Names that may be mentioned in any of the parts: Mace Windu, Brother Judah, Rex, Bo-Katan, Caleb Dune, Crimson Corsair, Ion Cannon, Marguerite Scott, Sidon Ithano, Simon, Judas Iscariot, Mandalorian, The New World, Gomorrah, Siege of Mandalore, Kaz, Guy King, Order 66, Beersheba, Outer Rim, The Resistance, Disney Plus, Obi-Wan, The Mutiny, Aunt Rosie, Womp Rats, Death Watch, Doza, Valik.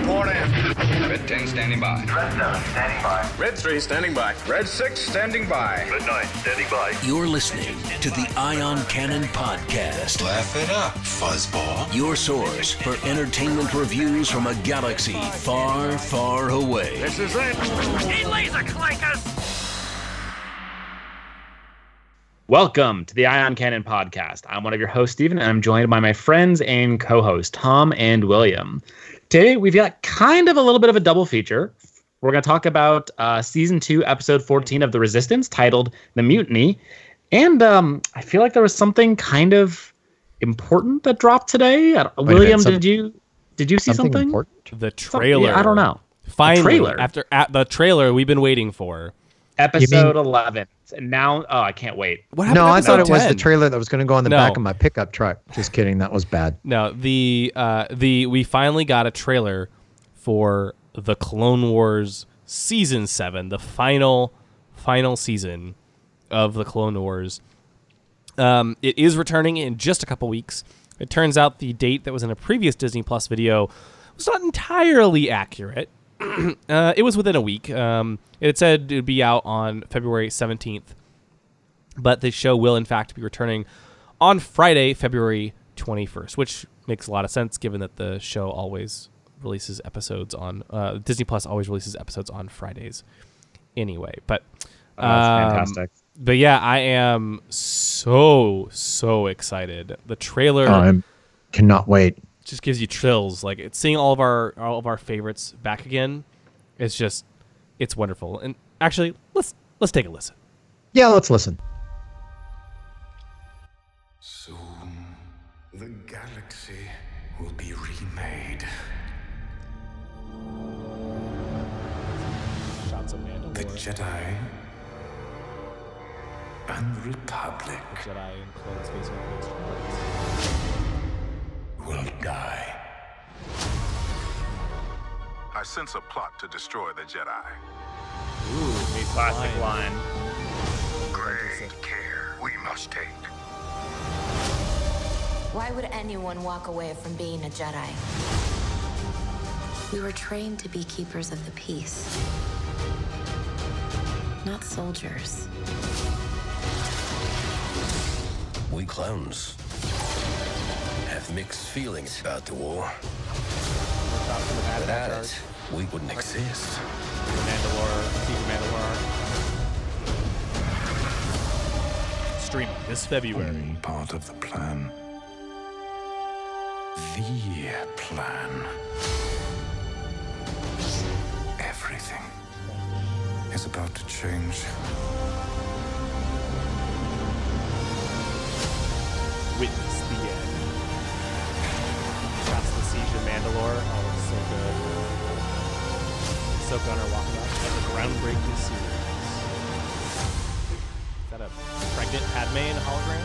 reporting. Red 10 standing by. Red 9 standing by. Red 3 standing by. Red 6 standing by. Red 9 standing by. You're listening to the Ion Cannon Podcast. Laugh it up, fuzzball. Your source for entertainment reviews from a galaxy far, far away. This is it. He laser clankers. Welcome to the Ion Cannon Podcast. I'm one of your hosts, Stephen, and I'm joined by my friends and co-hosts, Tom and William. Today, we've got kind of a little bit of a double feature. We're going to talk about Season 2, Episode 14 of The Resistance, titled The Mutiny. And I feel like there was something kind of important that dropped today. William, did you see something? Important? The trailer. I don't know. Finally, trailer. After the trailer we've been waiting for. Episode 11. And now, I can't wait. What happened? No, I thought it 10? Was the trailer that was going to go on the back of my pickup truck. Just kidding, that was bad. No, the we finally got a trailer for the Clone Wars Season 7, the final season of the Clone Wars. It is returning in just a couple weeks. It turns out the date that was in a previous Disney Plus video was not entirely accurate. It was within a week. It said it would be out on February 17th, but the show will in fact be returning on Friday, February 21st, which makes a lot of sense given that the show always releases episodes on Disney Plus always releases episodes on Fridays anyway. But that's fantastic. But yeah, I am so excited. The trailer cannot wait. Just gives you trills. Like, it's seeing all of our favorites back again. It's just, it's wonderful. And actually, let's take a listen. Yeah, let's listen. Soon, the galaxy will be remade. Shots of Mandalore. The Jedi and the Republic. The Jedi and Clone Space. Will die. I sense a plot to destroy the Jedi. Ooh, a classic line. Great care we must take. Why would anyone walk away from being a Jedi? We were trained to be keepers of the peace, not soldiers. We clones have mixed feelings about the war. Without it, we wouldn't exist. Mandalore. Streaming this February. Part of the plan. The plan. Everything is about to change. Witness the end. Siege of Mandalore. Oh, it's so good. Ahsoka on her walkabout and the groundbreaking series. Is that a pregnant Padme in a hologram?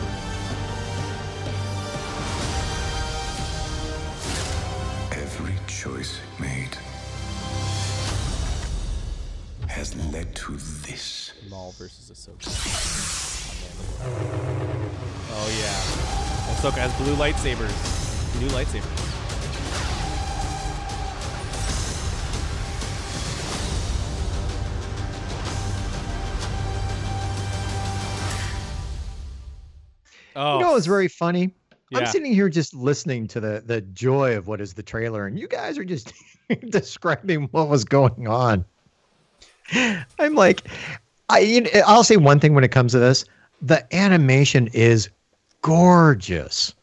Every choice made has led to this. Maul versus Ahsoka. Oh yeah. Ahsoka has blue lightsabers. New lightsabers. Oh. You know, it was very funny. Yeah. I'm sitting here just listening to the joy of what is the trailer, and you guys are just describing what was going on. I'm like, I'll say one thing when it comes to this: the animation is gorgeous.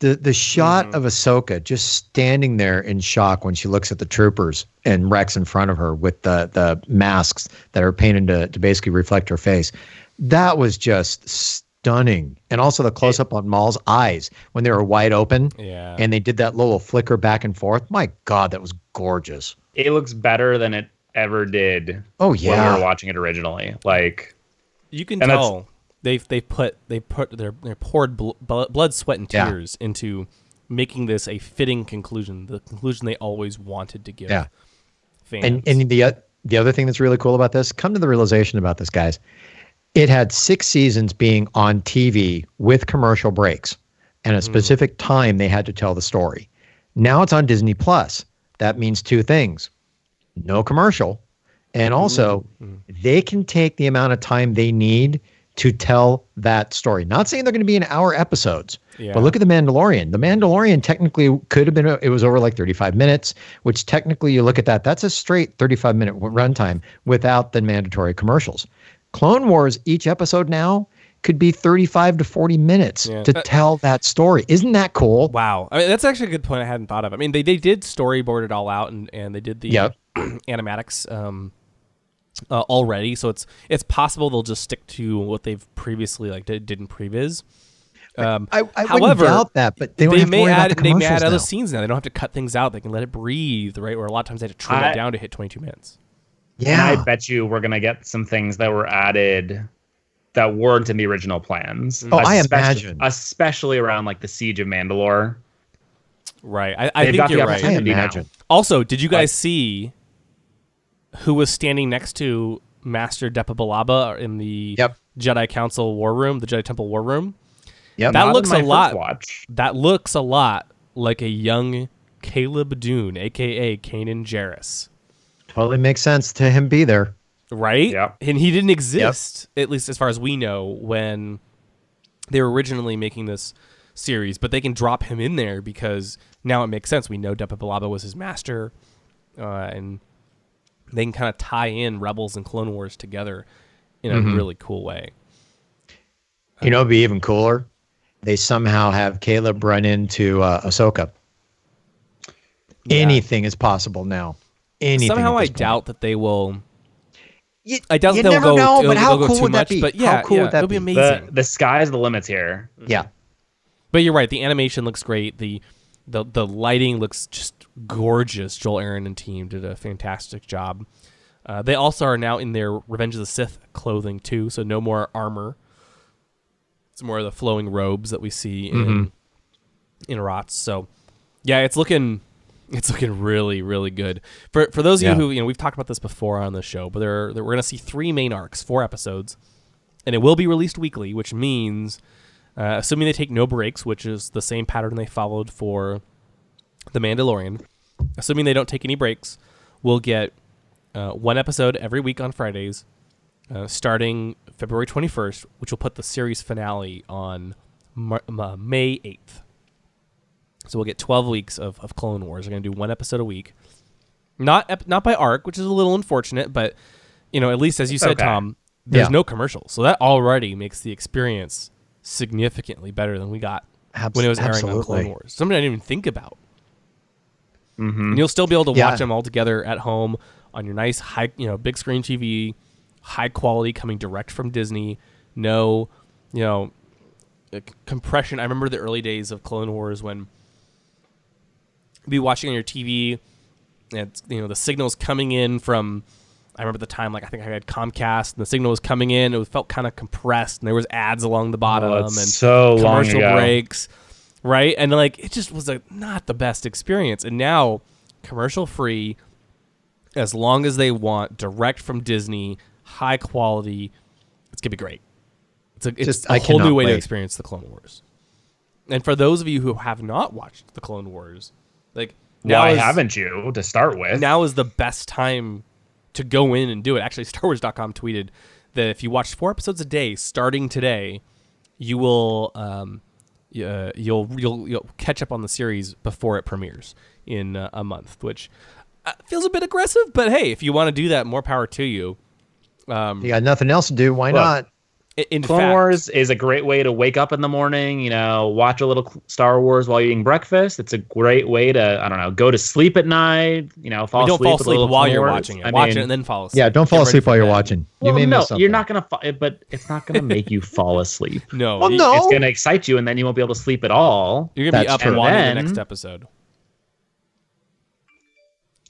The shot of Ahsoka just standing there in shock when she looks at the troopers and Rex in front of her with the masks that are painted to basically reflect her face. That was just stunning. And also the close-up on Maul's eyes when they were wide open. Yeah. And they did that little flicker back and forth. My God, that was gorgeous. It looks better than it ever did. Oh yeah. When we were watching it originally. Like, you can tell they poured blood, sweat, and tears into making this a fitting conclusion. The conclusion they always wanted to give fans. And the other thing that's really cool about this, come to the realization about this, guys. It had 6 seasons being on TV with commercial breaks and a specific time they had to tell the story. Now it's on Disney Plus. that means two things. No commercial. And also, they can take the amount of time they need to tell that story. Not saying they're going to be an hour episodes, but look at The Mandalorian. The Mandalorian technically could have been, it was over like 35 minutes, which technically you look at that, that's a straight 35-minute runtime without the mandatory commercials. Clone Wars, each episode now could be 35 to 40 minutes to tell that story. Isn't that cool? Wow. I mean, that's actually a good point I hadn't thought of. I mean, they did storyboard it all out and they did the animatics already, so it's possible they'll just stick to what they've previously like did in previs. I wouldn't doubt that, but they may add other scenes now. They don't have to cut things out. They can let it breathe, right? Where a lot of times they had to trim it down to hit 22 minutes. Yeah, and I bet you we're gonna get some things that were added that weren't in the original plans. Oh, I imagine, especially around like the Siege of Mandalore. Right, I think you're right. I imagine. Also, did you guys see who was standing next to Master Depa Billaba in the Jedi Council War Room, the Jedi Temple War Room? Yep. That looks a lot like a young Caleb Dune, aka Kanan Jarrus. Totally makes sense to him be there, right? Yep. And he didn't exist, at least as far as we know, when they were originally making this series. But they can drop him in there because now it makes sense. We know Depa Billaba was his master, and they can kind of tie in Rebels and Clone Wars together in a really cool way. You know, it'd be even cooler. They somehow have Caleb run into Ahsoka. Yeah. Anything is possible now. Anything. Somehow I doubt that they will. I doubt they'll go. Know, but how cool would that be? But yeah, it'll be amazing. The sky's the limit here. Yeah, but you're right. The animation looks great. The lighting looks just gorgeous. Joel Aaron and team did a fantastic job. They also are now in their Revenge of the Sith clothing too, so no more armor. It's more of the flowing robes that we see in Rotz. So, yeah, it's looking really, really good. For those of you who, you know, we've talked about this before on the show, but we're going to see three main arcs, four episodes, and it will be released weekly, which means, assuming they take no breaks, which is the same pattern they followed for The Mandalorian, assuming they don't take any breaks, we'll get one episode every week on Fridays, starting February 21st, which will put the series finale on May 8th. So we'll get 12 weeks of Clone Wars. We're going to do one episode a week, not by arc, which is a little unfortunate, but you know, at least as you said, Tom, there's no commercials, so that already makes the experience significantly better than we got when it was airing on Clone Wars. Something I didn't even think about. And you'll still be able to watch them all together at home on your nice high, you know, big screen TV, high quality, coming direct from Disney. No, you know, compression. I remember the early days of Clone Wars when you'd be watching on your TV, and you know the signal's coming in from. I remember the time, like I think I had Comcast, and the signal was coming in. It felt kind of compressed, and there was ads along the bottom and commercial breaks, right? And like it just was not the best experience. And now, commercial free, as long as they want, direct from Disney, high quality. It's gonna be great. It's a whole new way to experience the Clone Wars. And for those of you who have not watched the Clone Wars, like why haven't you to start with? Now is the best time to go in and do it. Actually, StarWars.com tweeted that if you watch four episodes a day starting today, you will you'll catch up on the series before it premieres in a month, which feels a bit aggressive, but hey, if you want to do that, more power to you. You got nothing else to do, why not? Clone Wars is a great way to wake up in the morning, you know, watch a little Star Wars while you're eating breakfast. It's a great way to, I don't know, go to sleep at night, you know, don't fall asleep while you're watching it, and then fall asleep. Yeah, don't fall asleep while you're watching. You're not going to, but it's not going to make you fall asleep. No. It's going to excite you, and then you won't be able to sleep at all. You're going to be up and watching the next episode.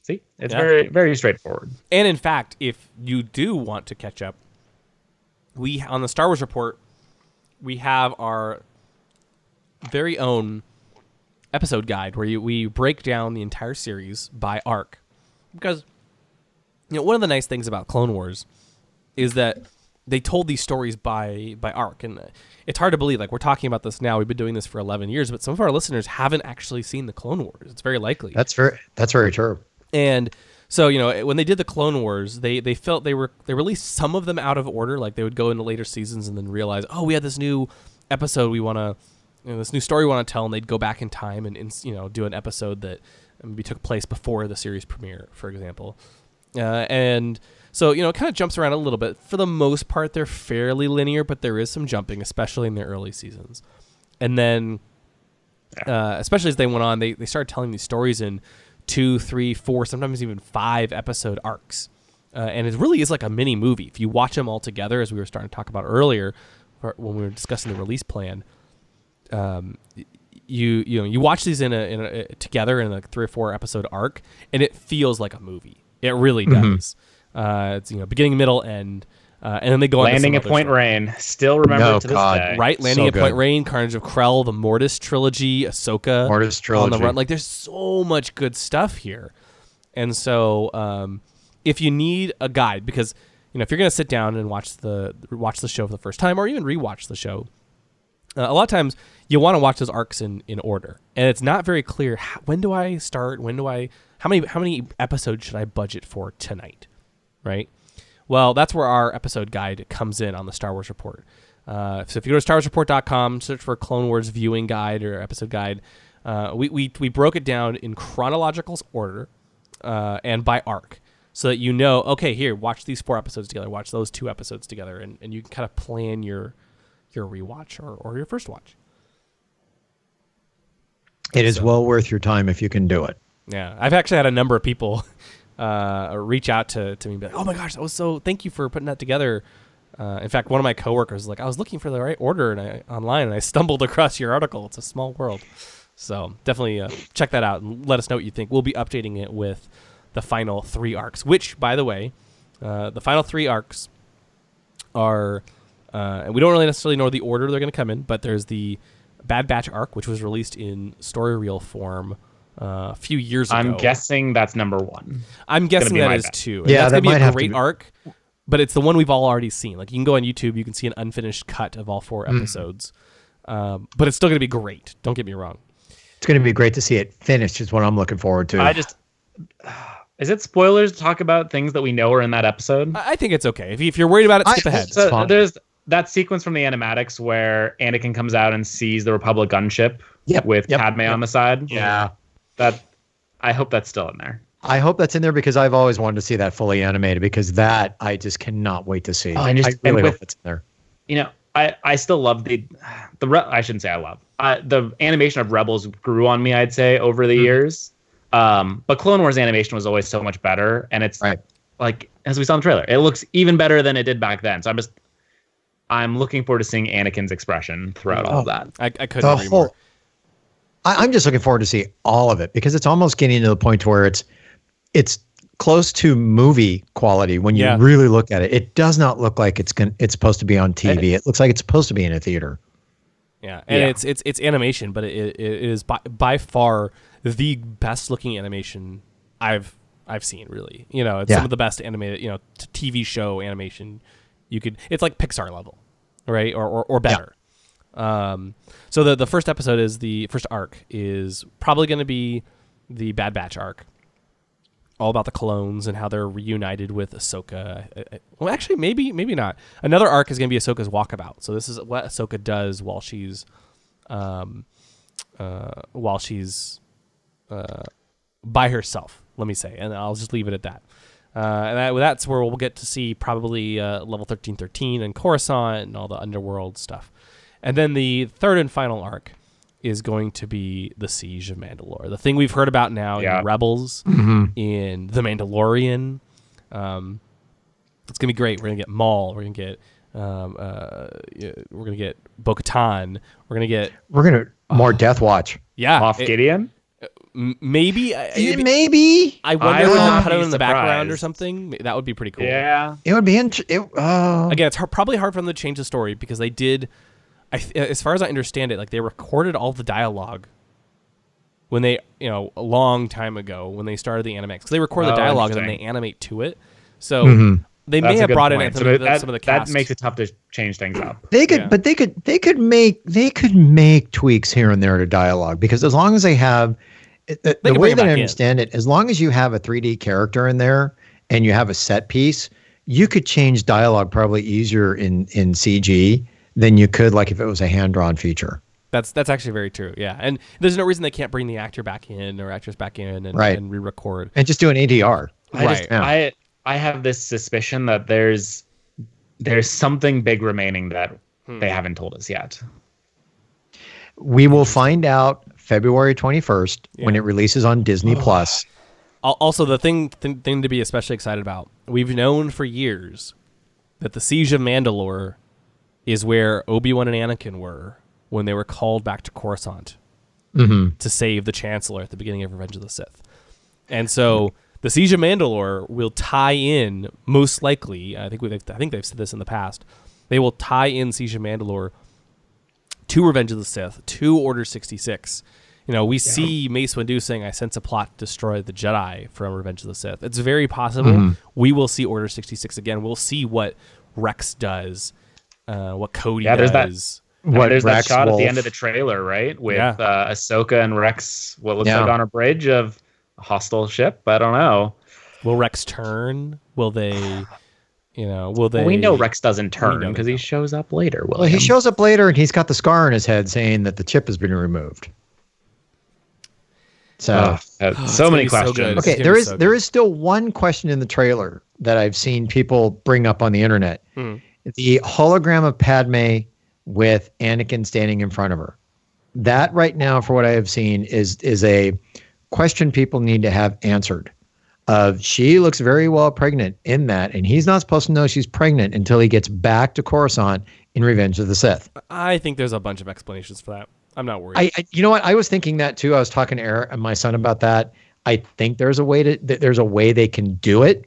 See, it's very, very straightforward. And in fact, if you do want to catch up, we on the Star Wars Report, we have our very own episode guide where we break down the entire series by arc. Because, you know, one of the nice things about Clone Wars is that they told these stories by arc, and it's hard to believe. Like, we're talking about this now. We've been doing this for 11 years, but some of our listeners haven't actually seen the Clone Wars. It's very likely. That's very true. And so, you know, when they did the Clone Wars, they felt they released some of them out of order. Like, they would go into later seasons and then realize, oh, we had this new episode we want to, you know, this new story we want to tell, and they'd go back in time and you know, do an episode that maybe took place before the series premiere, for example. And so, you know, it kind of jumps around a little bit. For the most part, they're fairly linear, but there is some jumping, especially in their early seasons. And then, especially as they went on, they started telling these stories in 2, 3, 4, sometimes even 5 episode arcs. And it really is like a mini movie. If you watch them all together, as we were starting to talk about earlier, when we were discussing the release plan, you know, you watch these in a together in like 3 or 4 episode arc, and it feels like a movie. It really does. Mm-hmm. It's, you know, beginning, middle, end, and then they go landing on to some at Point Rain. Still remember it to this day, right? Landing at Point Rain, Carnage of Krell, the Mortis trilogy, Ahsoka, Mortis trilogy on the run. Like, there's so much good stuff here, and so if you need a guide, because you know if you're gonna sit down and watch the show for the first time, or even rewatch the show, a lot of times you want to watch those arcs in order, and it's not very clear when do I start, when do I. How many episodes should I budget for tonight, right? Well, that's where our episode guide comes in on the Star Wars Report. So if you go to starwarsreport.com, search for Clone Wars viewing guide or episode guide. We broke it down in chronological order and by arc so that you know, okay, here, watch these 4 episodes together, watch those 2 episodes together, and you can kind of plan your rewatch or your first watch. It is well worth your time if you can do it. Yeah, I've actually had a number of people reach out to me and be like, oh my gosh, that was so, thank you for putting that together. In fact, one of my coworkers was like, I was looking for the right order online and I stumbled across your article. It's a small world. So definitely check that out and let us know what you think. We'll be updating it with the final 3 arcs, which, by the way, the final 3 arcs are, and we don't really necessarily know the order they're going to come in, but there's the Bad Batch arc, which was released in story reel form a few years ago. I'm guessing that's number 1. I'm guessing that is 2. And yeah, that's going to be a great arc, but it's the one we've all already seen. Like, you can go on YouTube, you can see an unfinished cut of all 4 episodes, but it's still going to be great. Don't get me wrong. It's going to be great to see it finished is what I'm looking forward to. Is it spoilers to talk about things that we know are in that episode? I think it's okay. If you're worried about it, skip ahead. So there's that sequence from the animatics where Anakin comes out and sees the Republic gunship with Padme on the side. Yeah. That I hope that's still in there. I hope that's in there because I've always wanted to see that fully animated because that I just cannot wait to see. I really hope it's in there. You know, I still love I shouldn't say I love. The animation of Rebels grew on me, I'd say, over the years. But Clone Wars animation was always so much better. And it's like, as we saw in the trailer, it looks even better than it did back then. So I'm looking forward to seeing Anakin's expression throughout all of that. I couldn't agree more. I'm just looking forward to see all of it because it's almost getting to the point where it's close to movie quality when you really look at it. It does not look like it's supposed to be on TV. It looks like it's supposed to be in a theater. Yeah, and it's animation, but it is by far the best looking animation I've seen. Really, you know, it's some of the best animated, you know, TV show animation you could. It's like Pixar level, right, or better. Yeah. So the first episode is the first arc is probably going to be the Bad Batch arc, all about the clones and how they're reunited with Ahsoka. Well, actually, maybe not. Another arc is going to be Ahsoka's walkabout. So this is what Ahsoka does while she's by herself. Let me say, and I'll just leave it at that. And that's where we'll get to see probably level 1313 and Coruscant and all the underworld stuff. And then the third and final arc is going to be the Siege of Mandalore, the thing we've heard about now in Rebels, in The Mandalorian. It's gonna be great. We're gonna get Maul. We're gonna get Bo-Katan. We're gonna more Death Watch. Yeah, Moff Gideon. Maybe. I wonder if they'll put it in the background or something. That would be pretty cool. Yeah, it would be. Again, it's probably hard for them to change the story because they did. As far as I understand it, like they recorded all the dialogue when they, you know, a long time ago when they started the animatics. They record the dialogue and then they animate to it. So They may have brought in some of the cast. That makes it tough to change things up. They could, but they could make tweaks here and there to dialogue, because as long as they have the way that I understand it, as long as you have a 3D character in there and you have a set piece, you could change dialogue probably easier in CG than you could like if it was a hand-drawn feature. That's actually very true, yeah. And there's no reason they can't bring the actor back in or actress back in and re-record and just do an ADR. I have this suspicion that there's something big remaining that they haven't told us yet. We will find out February 21st when it releases on Disney Plus. Also, the thing to be especially excited about, we've known for years that the Siege of Mandalore is where Obi-Wan and Anakin were when they were called back to Coruscant to save the Chancellor at the beginning of Revenge of the Sith. And so the Siege of Mandalore will tie in, most likely, I think they've said this in the past, they will tie in Siege of Mandalore to Revenge of the Sith, to Order 66. You know, we see Mace Windu saying, "I sense a plot to destroy the Jedi" from Revenge of the Sith. It's very possible we will see Order 66 again. We'll see what Rex does, what Cody does. There's Rex that shot at the end of the trailer, right? With Ahsoka and Rex, what looks like on a bridge of hostile ship. I don't know. Will Rex turn? Will they? You know, will they? Well, we know Rex doesn't turn because he shows up later. Well, he shows up later, and he's got the scar on his head saying that the chip has been removed. So, so many questions. So okay, there is still one question in the trailer that I've seen people bring up on the internet: the hologram of Padme with Anakin standing in front of her. That right now, for what I have seen, is a question people need to have answered. She looks very well pregnant in that, and he's not supposed to know she's pregnant until he gets back to Coruscant in Revenge of the Sith. I think there's a bunch of explanations for that. I'm not worried. You know what? I was thinking that too. I was talking to Eric and my son about that. I think there's a way they can do it,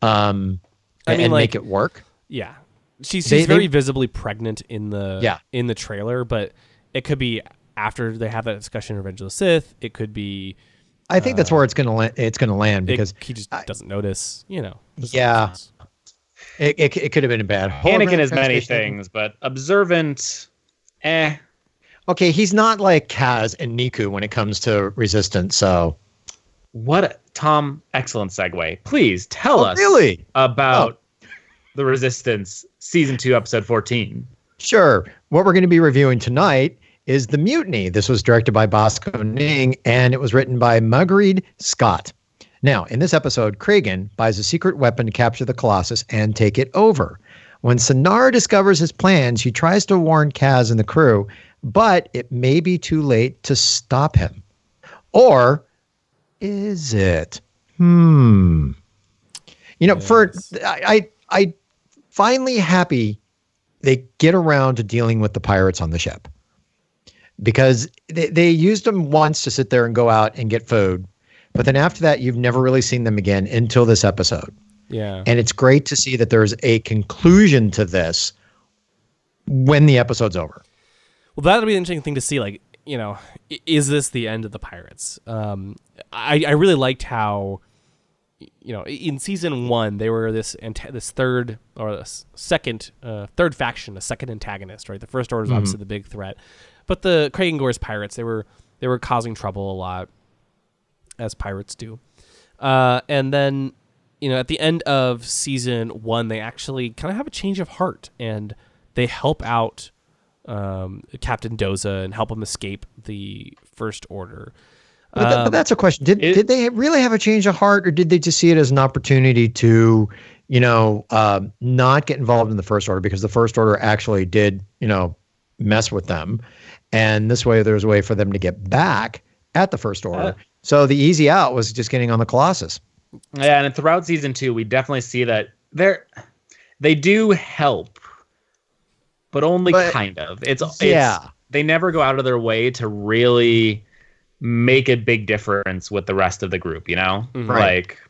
and like, make it work. Yeah, she's very visibly pregnant in the trailer, but it could be after they have that discussion in Revenge of the Sith. It could be. I think that's where it's going to land because he just doesn't notice, you know. Yeah. It could have been a bad. Anakin is many things, but observant. Okay, he's not like Kaz and Neeku when it comes to Resistance. So, Tom? Excellent segue. Please tell us about the Resistance Season 2, Episode 14. Sure. What we're going to be reviewing tonight is The Mutiny. This was directed by Bosco Ning, and it was written by Marguerite Scott. Now, in this episode, Kragan buys a secret weapon to capture the Colossus and take it over. When Synara discovers his plan, she tries to warn Kaz and the crew, but it may be too late to stop him. Or is it? You know, I finally happy they get around to dealing with the pirates on the ship, because they used them once to sit there and go out and get food. But then after that, you've never really seen them again until this episode. Yeah. And it's great to see that there's a conclusion to this when the episode's over. Well, that'll be an interesting thing to see. Like, you know, is this the end of the pirates? I really liked how, you know, in Season 1 they were this third faction, a second antagonist, right? The First Order is obviously the big threat, but the Kragan Gorr's pirates, they were causing trouble a lot, as pirates do, and then, you know, at the end of Season 1, they actually kind of have a change of heart and they help out Captain Doza and help him escape the First Order. But that's a question. Did they really have a change of heart, or did they just see it as an opportunity to, you know, not get involved in the First Order, because the First Order actually did, you know, mess with them, and this way there's a way for them to get back at the First Order. So the easy out was just getting on the Colossus. Yeah, and throughout Season 2, we definitely see that they do help, but only kind of. They never go out of their way to really make a big difference with the rest of the group, you know? Right. Like,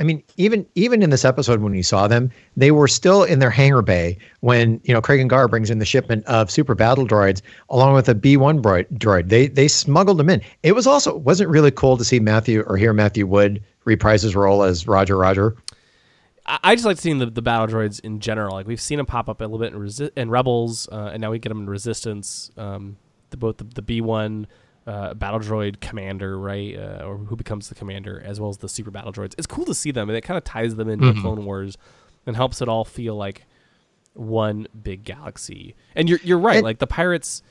I mean, even in this episode when we saw them, they were still in their hangar bay when, you know, Kragan Gorr brings in the shipment of super battle droids along with a B-1 droid. They smuggled them in. It was also wasn't really cool to see Matthew or hear Matthew Wood reprise his role as Roger. I just like seeing the battle droids in general. Like, we've seen them pop up a little bit in Rebels, and now we get them in Resistance. Both the B1 battle droid commander, right, or who becomes the commander, as well as the super battle droids. It's cool to see them, and it kind of ties them into Clone Wars and helps it all feel like one big galaxy. And you're right. Like, the pirates,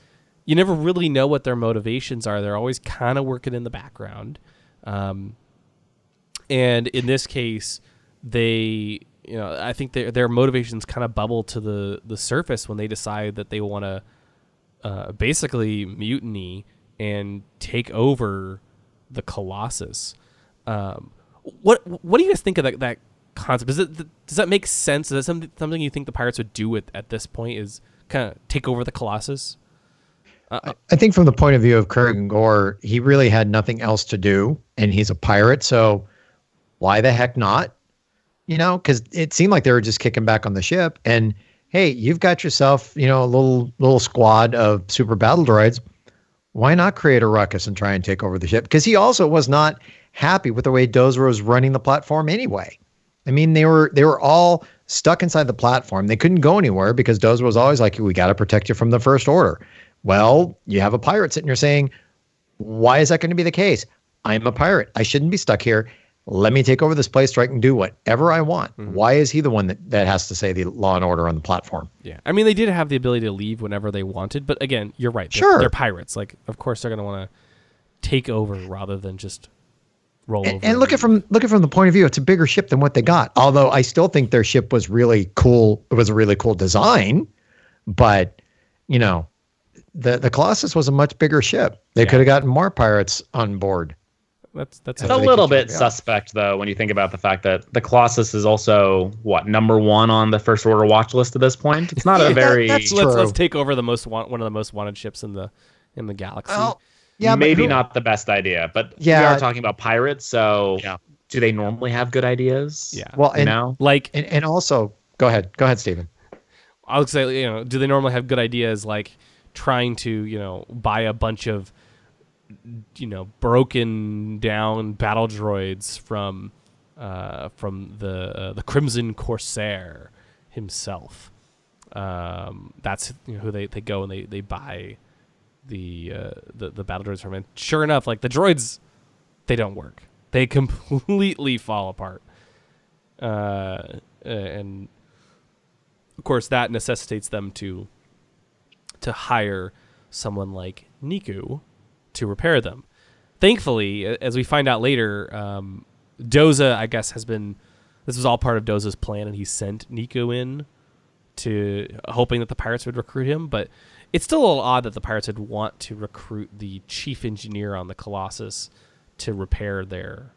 you never really know what their motivations are. They're always kind of working in the background. And in this case, they, you know, I think their motivations kind of bubble to the surface when they decide that they want to basically mutiny and take over the Colossus. What do you guys think of that concept? Does that make sense? Is that something you think the pirates would do at this point, is kind of take over the Colossus? I think from the point of view of Kragan Gorr, he really had nothing else to do, and he's a pirate, so why the heck not? You know, because it seemed like they were just kicking back on the ship, and hey, you've got yourself, you know, a little squad of super battle droids. Why not create a ruckus and try and take over the ship? Because he also was not happy with the way Doza was running the platform anyway. I mean, they were all stuck inside the platform. They couldn't go anywhere because Doza was always like, we got to protect you from the First Order. Well, you have a pirate sitting here saying, why is that going to be the case? I'm a pirate. I shouldn't be stuck here. Let me take over this place so I can do whatever I want. Mm-hmm. Why is he the one that has to say the law and order on the platform? Yeah. I mean, they did have the ability to leave whenever they wanted, but again, you're right. They're pirates. Like, of course they're going to want to take over rather than just roll over. And look at it from the point of view, it's a bigger ship than what they got. Although I still think their ship was really cool. It was a really cool design, but, you know, the Colossus was a much bigger ship. They could have gotten more pirates on board. That's a little bit suspect, though, when you think about the fact that the Colossus is also, number one on the First Order watch list at this point? It's not a very... Let's take over one of the most wanted ships in the galaxy. Well, yeah, maybe not the best idea, but we are talking about pirates, so do they normally have good ideas? Yeah. Well, and, and also... Go ahead, Stephen. I would say, you know, do they normally have good ideas, like trying to, you know, buy a bunch of, you know, broken down battle droids from the Crimson Corsair himself. That's, you know, who they go and they buy the battle droids from. And sure enough, like, the droids, they don't work. They completely fall apart. And of course that necessitates them to hire someone like Neeku to repair them. Thankfully, as we find out later, Doza, I guess, this was all part of Doza's plan, and he sent Neeku in to hoping that the pirates would recruit him, but it's still a little odd that the pirates would want to recruit the chief engineer on the Colossus to repair their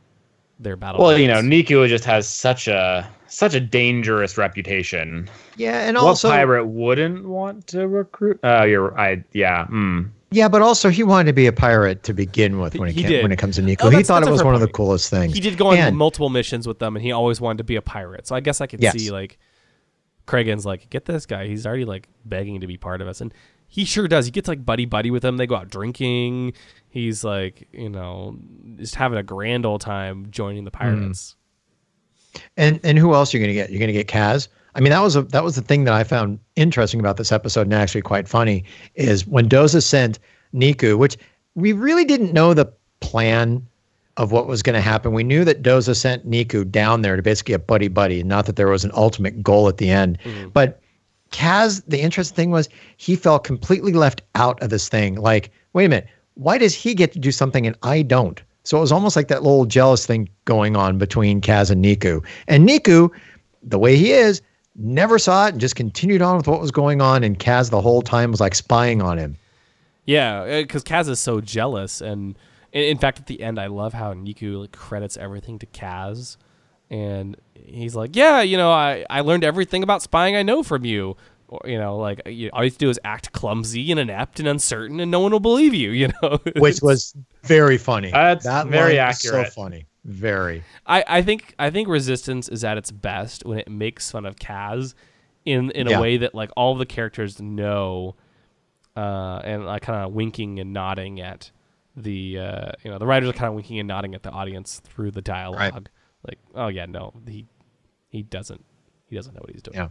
battle. Well, you know, Neeku just has such a dangerous reputation. Yeah, and also, what pirate wouldn't want to recruit? Yeah, but also he wanted to be a pirate to begin with when it comes to Nico. He thought it was one of the coolest things. He did go on multiple missions with them, and he always wanted to be a pirate. So I guess I could see, like, Kragan's like, get this guy. He's already, like, begging to be part of us. And he sure does. He gets, like, buddy-buddy with them. They go out drinking. He's, like, you know, just having a grand old time joining the pirates. Mm. And who else are you going to get? You're going to get Kaz? I mean, that was the thing that I found interesting about this episode, and actually quite funny, is when Doza sent Neeku, which we really didn't know the plan of what was going to happen. We knew that Doza sent Neeku down there to basically a buddy-buddy, not that there was an ultimate goal at the end. Mm. But Kaz, the interesting thing was, he felt completely left out of this thing. Like, wait a minute, why does he get to do something and I don't? So it was almost like that little jealous thing going on between Kaz and Neeku. And Neeku, the way he is, never saw it and just continued on with what was going on, and Kaz the whole time was like spying on him. Yeah, because Kaz is so jealous, and in fact at the end I love how Neeku, like, credits everything to Kaz, and he's like, yeah, you know, I learned everything about spying I know from you. Or, you know, like, all you have to do is act clumsy and inept and uncertain and no one will believe you, you know. Which was very funny. That's very accurate. So funny. Very. I think Resistance is at its best when it makes fun of Kaz in a way that, like, all the characters know, and like kind of winking and nodding at the you know, the writers are kind of winking and nodding at the audience through the dialogue, right. Like, oh yeah, no, he He doesn't know what he's doing. Yeah.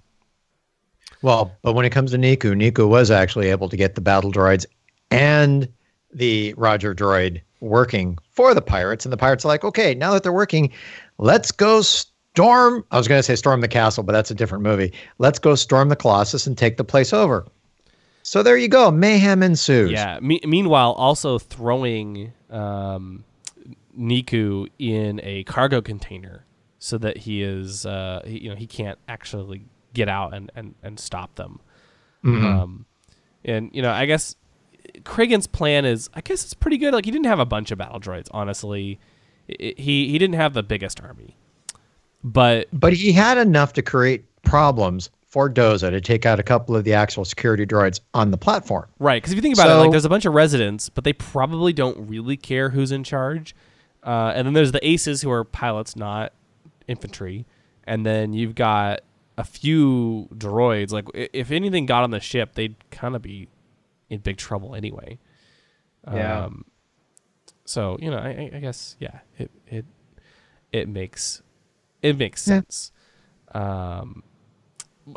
Well, but when it comes to Neeku, Neeku was actually able to get the battle droids and the Roger droid working for the pirates. And the pirates are like, okay, now that they're working, let's go storm. I was going to say storm the castle, but that's a different movie. Let's go storm the Colossus and take the place over. So there you go. Mayhem ensues. Yeah. Meanwhile, also throwing Neeku in a cargo container so that he is, he can't actually get out and stop them. Mm-hmm. I guess Kragan's plan is, I guess it's pretty good. Like, he didn't have a bunch of battle droids, honestly. He didn't have the biggest army, but he had enough to create problems for Doza to take out a couple of the actual security droids on the platform. Right. Cause if you think about it, like, there's a bunch of residents, but they probably don't really care who's in charge. And then there's the aces, who are pilots, not infantry. And then you've got a few droids. Like, if anything got on the ship, they'd kind of be in big trouble anyway. Yeah. I guess, yeah, it makes sense. Yeah.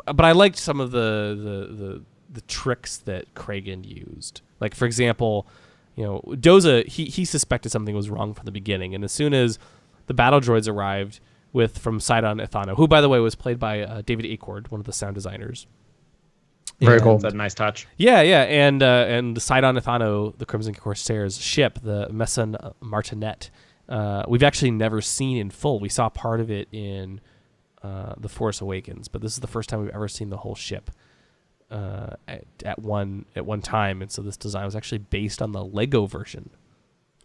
But I liked some of the tricks that Kragan used. Like, for example, Doza, he suspected something was wrong from the beginning, and as soon as the battle droids arrived from Sidon Ithano, who, by the way, was played by David Acord, one of the sound designers. Very cool. That's a nice touch. Yeah, yeah. And Sidon Ithano, the Crimson Corsair's ship, the Messan Martinet, we've actually never seen in full. We saw part of it in The Force Awakens, but this is the first time we've ever seen the whole ship at one time. And so this design was actually based on the Lego version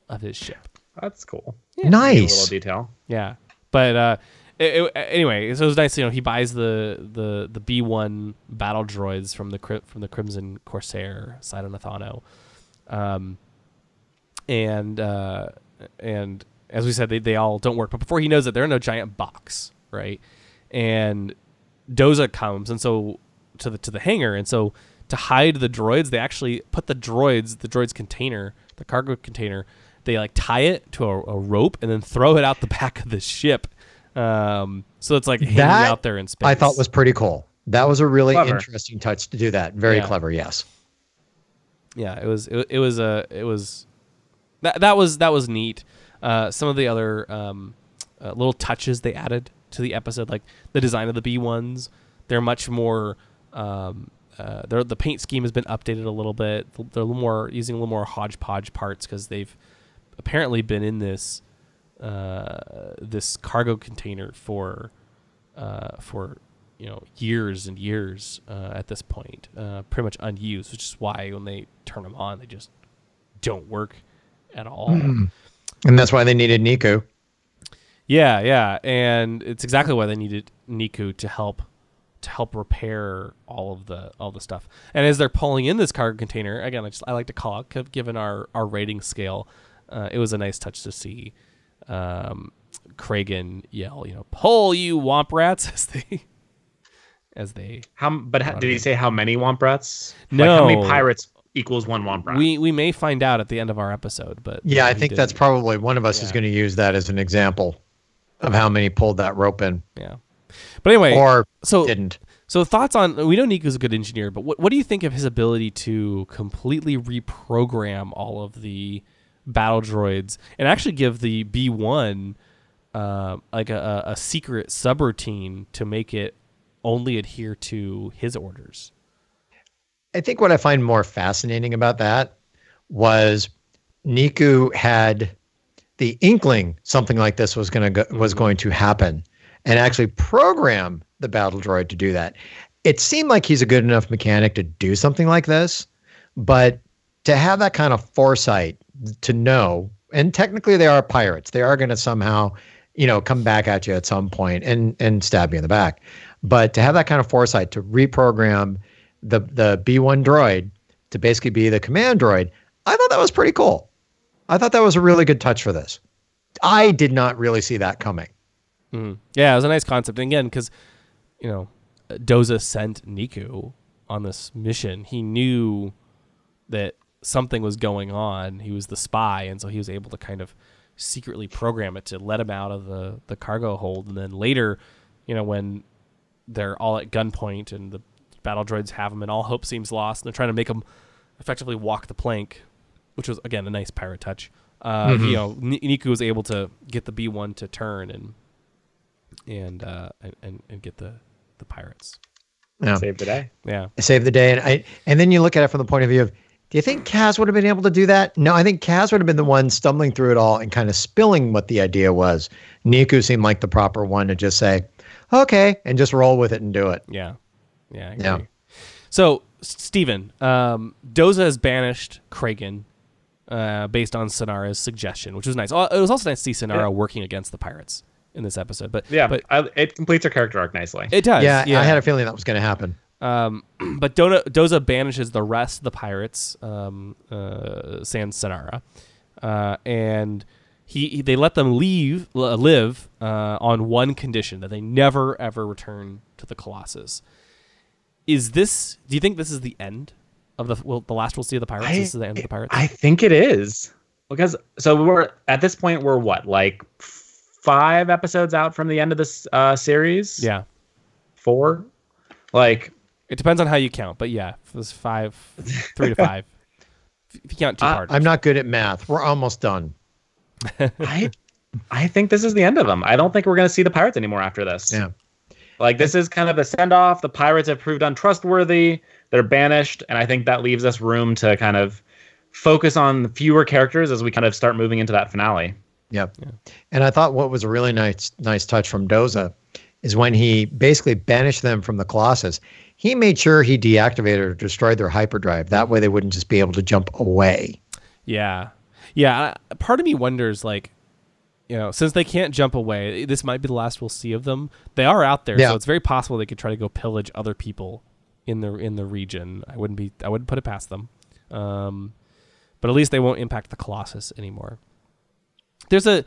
of his ship. That's cool. Yeah. Nice. A little detail. Yeah. But anyway, so it was nice. He buys the B1 battle droids from the Crimson Corsair, Sidon Ithano, and as we said, they all don't work. But before he knows it, they're in a giant box, right? And Doza comes, and so to the hangar, and so to hide the droids, they actually put the cargo container. They like tie it to a rope and then throw it out the back of the ship. So it's like hanging out there in space. I thought was pretty cool. That was a really interesting touch to do that. Very clever. Yes. Yeah, it was neat. Some of the other little touches they added to the episode, like the design of the B1s, they're much more, the paint scheme has been updated a little bit. They're using a little more hodgepodge parts, because they've apparently been in this this cargo container for years and years at this point, pretty much unused, which is why when they turn them on, they just don't work at all. And that's why they needed Neeku. Yeah, and it's exactly why they needed Neeku to help repair all the stuff. And as they're pulling in this cargo container, again, I like to call it, given our rating scale, it was a nice touch to see Kragan yell, pull, you womp rats, as they. Did he say how many womp rats? No. Like, how many pirates equals one womp rat? We may find out at the end of our episode, but yeah, I think that's probably one of us is going to use that as an example of how many pulled that rope in. Yeah. But anyway, didn't. So thoughts on, we know Nico's a good engineer, but what do you think of his ability to completely reprogram all of the battle droids and actually give the B1 like a secret subroutine to make it only adhere to his orders? I think what I find more fascinating about that was Neeku had the inkling something like this was going to happen, and actually program the battle droid to do that. It seemed like he's a good enough mechanic to do something like this, but to have that kind of foresight to know, and technically they are pirates. They are going to somehow, come back at you at some point and stab you in the back. But to have that kind of foresight to reprogram the B1 droid to basically be the command droid, I thought that was pretty cool. I thought that was a really good touch for this. I did not really see that coming. Mm. Yeah, it was a nice concept. And again, because, Doza sent Neeku on this mission. He knew that something was going on. He was the spy, and so he was able to kind of secretly program it to let him out of the cargo hold. And then later, you know, when they're all at gunpoint and the battle droids have them and all hope seems lost, and they're trying to make them effectively walk the plank, which was, again, a nice pirate touch. You know, Neeku was able to get the B1 to turn and get the pirates. Yeah. Save the day. Yeah. Save the day. And then you look at it from the point of view of, do you think Kaz would have been able to do that? No, I think Kaz would have been the one stumbling through it all and kind of spilling what the idea was. Neeku seemed like the proper one to just say, okay, and just roll with it and do it. Yeah. Yeah. I agree. Yeah. So, Steven, Doza has banished Kragan based on Synara's suggestion, which was nice. It was also nice to see Synara working against the pirates in this episode. But it completes her character arc nicely. It does. Yeah. I had a feeling that was going to happen. But Doza banishes the rest of the pirates, sans Synara, and they let them live on one condition, that they never ever return to the Colossus. Is this? Do you think this is the end of the last we'll see of the pirates? This is the end of the pirates. I think it is, because we're at this point we're like 5 episodes out from the end of this series. Yeah, 4, like. It depends on how you count, but yeah, it was 3 to 5. If you count 2 parts. I'm not good at math. We're almost done. I think this is the end of them. I don't think we're going to see the pirates anymore after this. Yeah. Like, this is kind of a send-off. The pirates have proved untrustworthy. They're banished, and I think that leaves us room to kind of focus on fewer characters as we kind of start moving into that finale. Yep. Yeah. And I thought what was a really nice touch from Doza is when he basically banished them from the Colossus, he made sure he deactivated or destroyed their hyperdrive. That way they wouldn't just be able to jump away. Yeah. Yeah. Part of me wonders, like, you know, since they can't jump away, this might be the last we'll see of them. They are out there. Yeah. So it's very possible they could try to go pillage other people in the region. I wouldn't put it past them. But at least they won't impact the Colossus anymore. There's a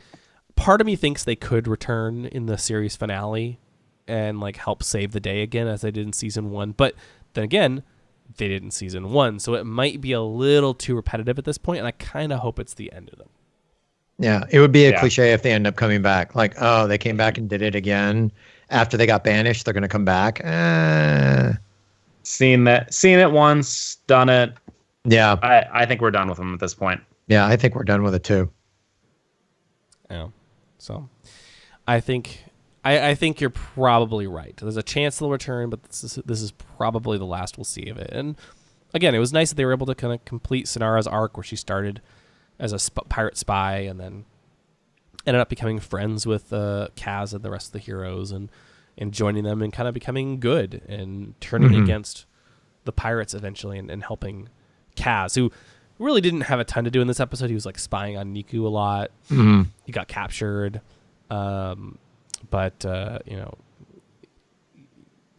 part of me thinks they could return in the series finale and like help save the day again, as they did in season 1. But then again, they did in season 1. So it might be a little too repetitive at this point. And I kind of hope it's the end of them. Yeah. It would be a cliche if they end up coming back, like, oh, they came back and did it again after they got banished. They're going to come back. Seen it once, done it. Yeah. I think we're done with them at this point. Yeah. I think we're done with it too. Yeah. So I think, I think you're probably right. There's a chance they'll return, but this is probably the last we'll see of it. And again, it was nice that they were able to kind of complete Synara's arc, where she started as a pirate spy and then ended up becoming friends with Kaz and the rest of the heroes and joining them and kind of becoming good and turning against the pirates eventually and helping Kaz, who really didn't have a ton to do in this episode. He was like spying on Neeku a lot. Mm-hmm. He got captured. But you know,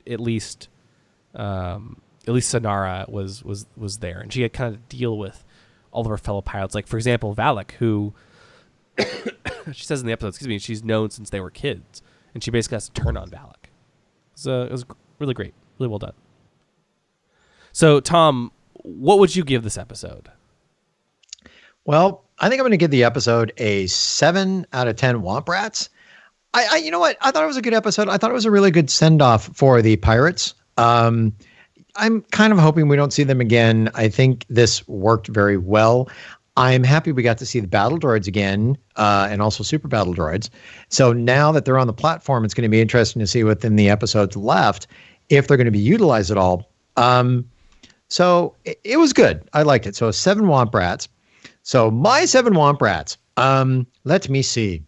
at least Synara was there, and she had kind of to deal with all of her fellow pilots. Like, for example, Valik, who she says in the episode, she's known since they were kids, and she basically has to turn on Valik. So it was really great, really well done. So, Tom, what would you give this episode? Well, I think I'm going to give the episode a 7 out of 10 Womp Rats. I, you know what? I thought it was a good episode. I thought it was a really good send-off for the pirates. I'm kind of hoping we don't see them again. I think this worked very well. I'm happy we got to see the battle droids again, and also super battle droids. So now that they're on the platform, it's going to be interesting to see within the episodes left if they're going to be utilized at all. So it was good. I liked it. So 7 Womp Rats. So my 7 Womp Rats. Let me see.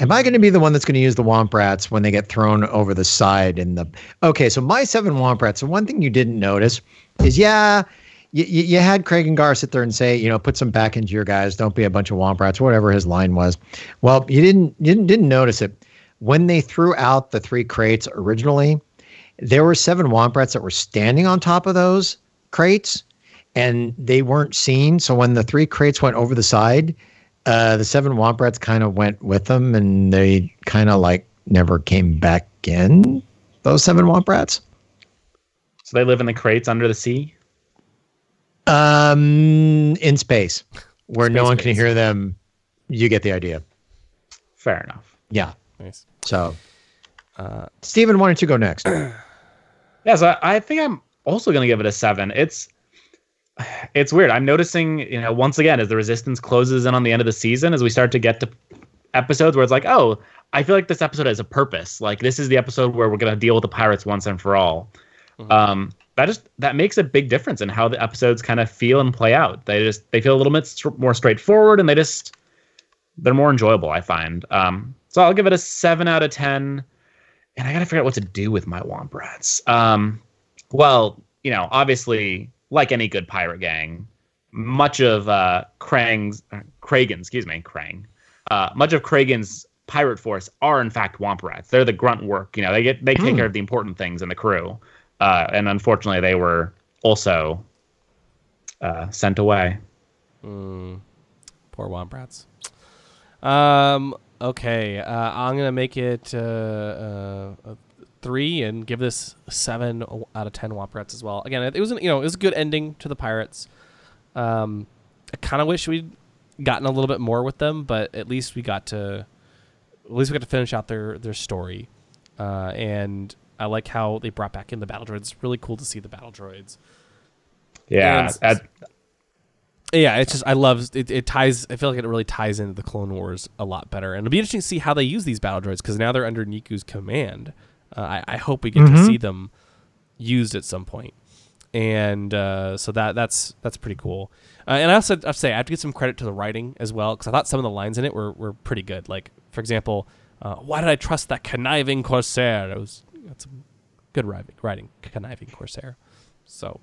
Am I going to be the one that's going to use the Womp Rats when they get thrown over the side? Okay, so my 7 Womp Rats. So one thing you didn't notice is, you had Kragan Gorr sit there and say, you know, put some back into your guys. Don't be a bunch of Womp Rats, whatever his line was. Well, you didn't notice it. When they threw out the 3 crates originally, there were 7 Womp Rats that were standing on top of those crates, and they weren't seen. So when the 3 crates went over the side, the 7 Womp Rats kind of went with them, and they kind of like never came back in. Those 7 Womp Rats. So they live in the crates under the sea? In space, where no one can hear them. You get the idea. Fair enough. Yeah. Nice. So Steven, why don't you go next? Yeah, so I think I'm also going to give it a 7. It's weird. I'm noticing, once again, as the Resistance closes in on the end of the season, as we start to get to episodes where it's like, oh, I feel like this episode has a purpose. Like, this is the episode where we're going to deal with the pirates once and for all. Mm-hmm. That makes a big difference in how the episodes kind of feel and play out. They feel a little bit more straightforward, and they're more enjoyable, I find. So I'll give it a 7 out of 10. And I got to figure out what to do with my Womp Rats. Obviously, like any good pirate gang, much of Kragan's pirate force are in fact Womp Rats. They're the grunt work. They take care of the important things in the crew. And unfortunately, they were also sent away. Poor Womp Rats. Okay, I'm going to make it 3 and give this 7 out of 10 Womp Rats as well. Again, it was a good ending to the pirates. I kind of wish we'd gotten a little bit more with them, but at least we got to finish out their story. And I like how they brought back in the battle droids. It's really cool to see the battle droids. Yeah. Yeah, it's just, I love it. I feel like it really ties into the Clone Wars a lot better. And it'll be interesting to see how they use these battle droids, because now they're under Neeku's command. I hope we get to see them used at some point. And so that's pretty cool. And I also have to say, I have to give some credit to the writing as well, because I thought some of the lines in it were pretty good. Like, for example, why did I trust that conniving Corsair? That's good writing, conniving Corsair. So...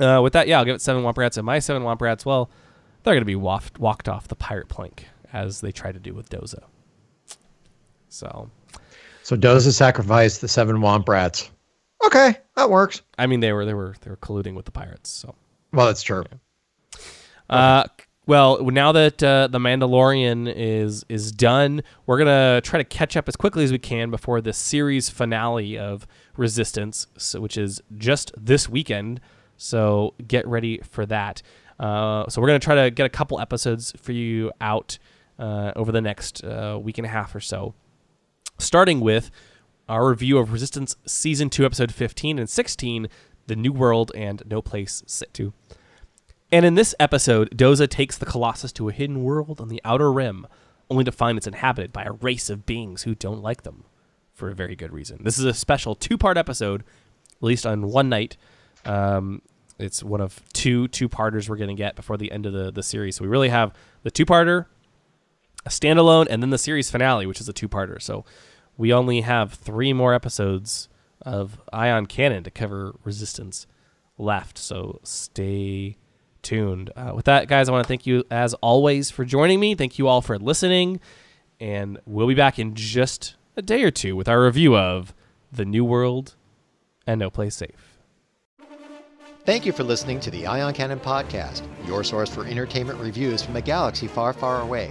with that, I'll give it 7 Womp Rats. And my 7 Womp Rats, well, they're going to be walked off the pirate plank, as they try to do with Doza. So Doza sacrificed the 7 Womp Rats. Okay, that works. I mean, they were colluding with the pirates. So, well, that's true. Yeah. Well, now that the Mandalorian is done, we're gonna try to catch up as quickly as we can before the series finale of Resistance, which is just this weekend. So get ready for that. So we're going to try to get a couple episodes for you out over the next week and a half or so, starting with our review of Resistance Season 2, Episode 15 and 16, The New World and No Place Situ. And in this episode, Doza takes the Colossus to a hidden world on the Outer Rim, only to find it's inhabited by a race of beings who don't like them, for a very good reason. This is a special 2-part episode, released on one night. It's one of two-parters we're going to get before the end of the series. So we really have the 2-parter, a standalone, and then the series finale, which is a 2-parter. So we only have 3 more episodes of Ion Cannon to cover Resistance left. So stay tuned. With that, guys, I want to thank you, as always, for joining me. Thank you all for listening. And we'll be back in just a day or two with our review of The New World and No Place Safe. Thank you for listening to the Ion Cannon Podcast, your source for entertainment reviews from a galaxy far, far away.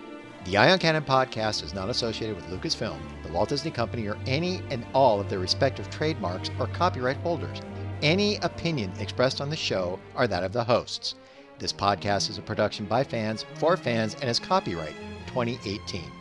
The Ion Cannon Podcast is not associated with Lucasfilm, the Walt Disney Company, or any and all of their respective trademarks or copyright holders. Any opinion expressed on the show are that of the hosts. This podcast is a production by fans, for fans, and is copyright 2018.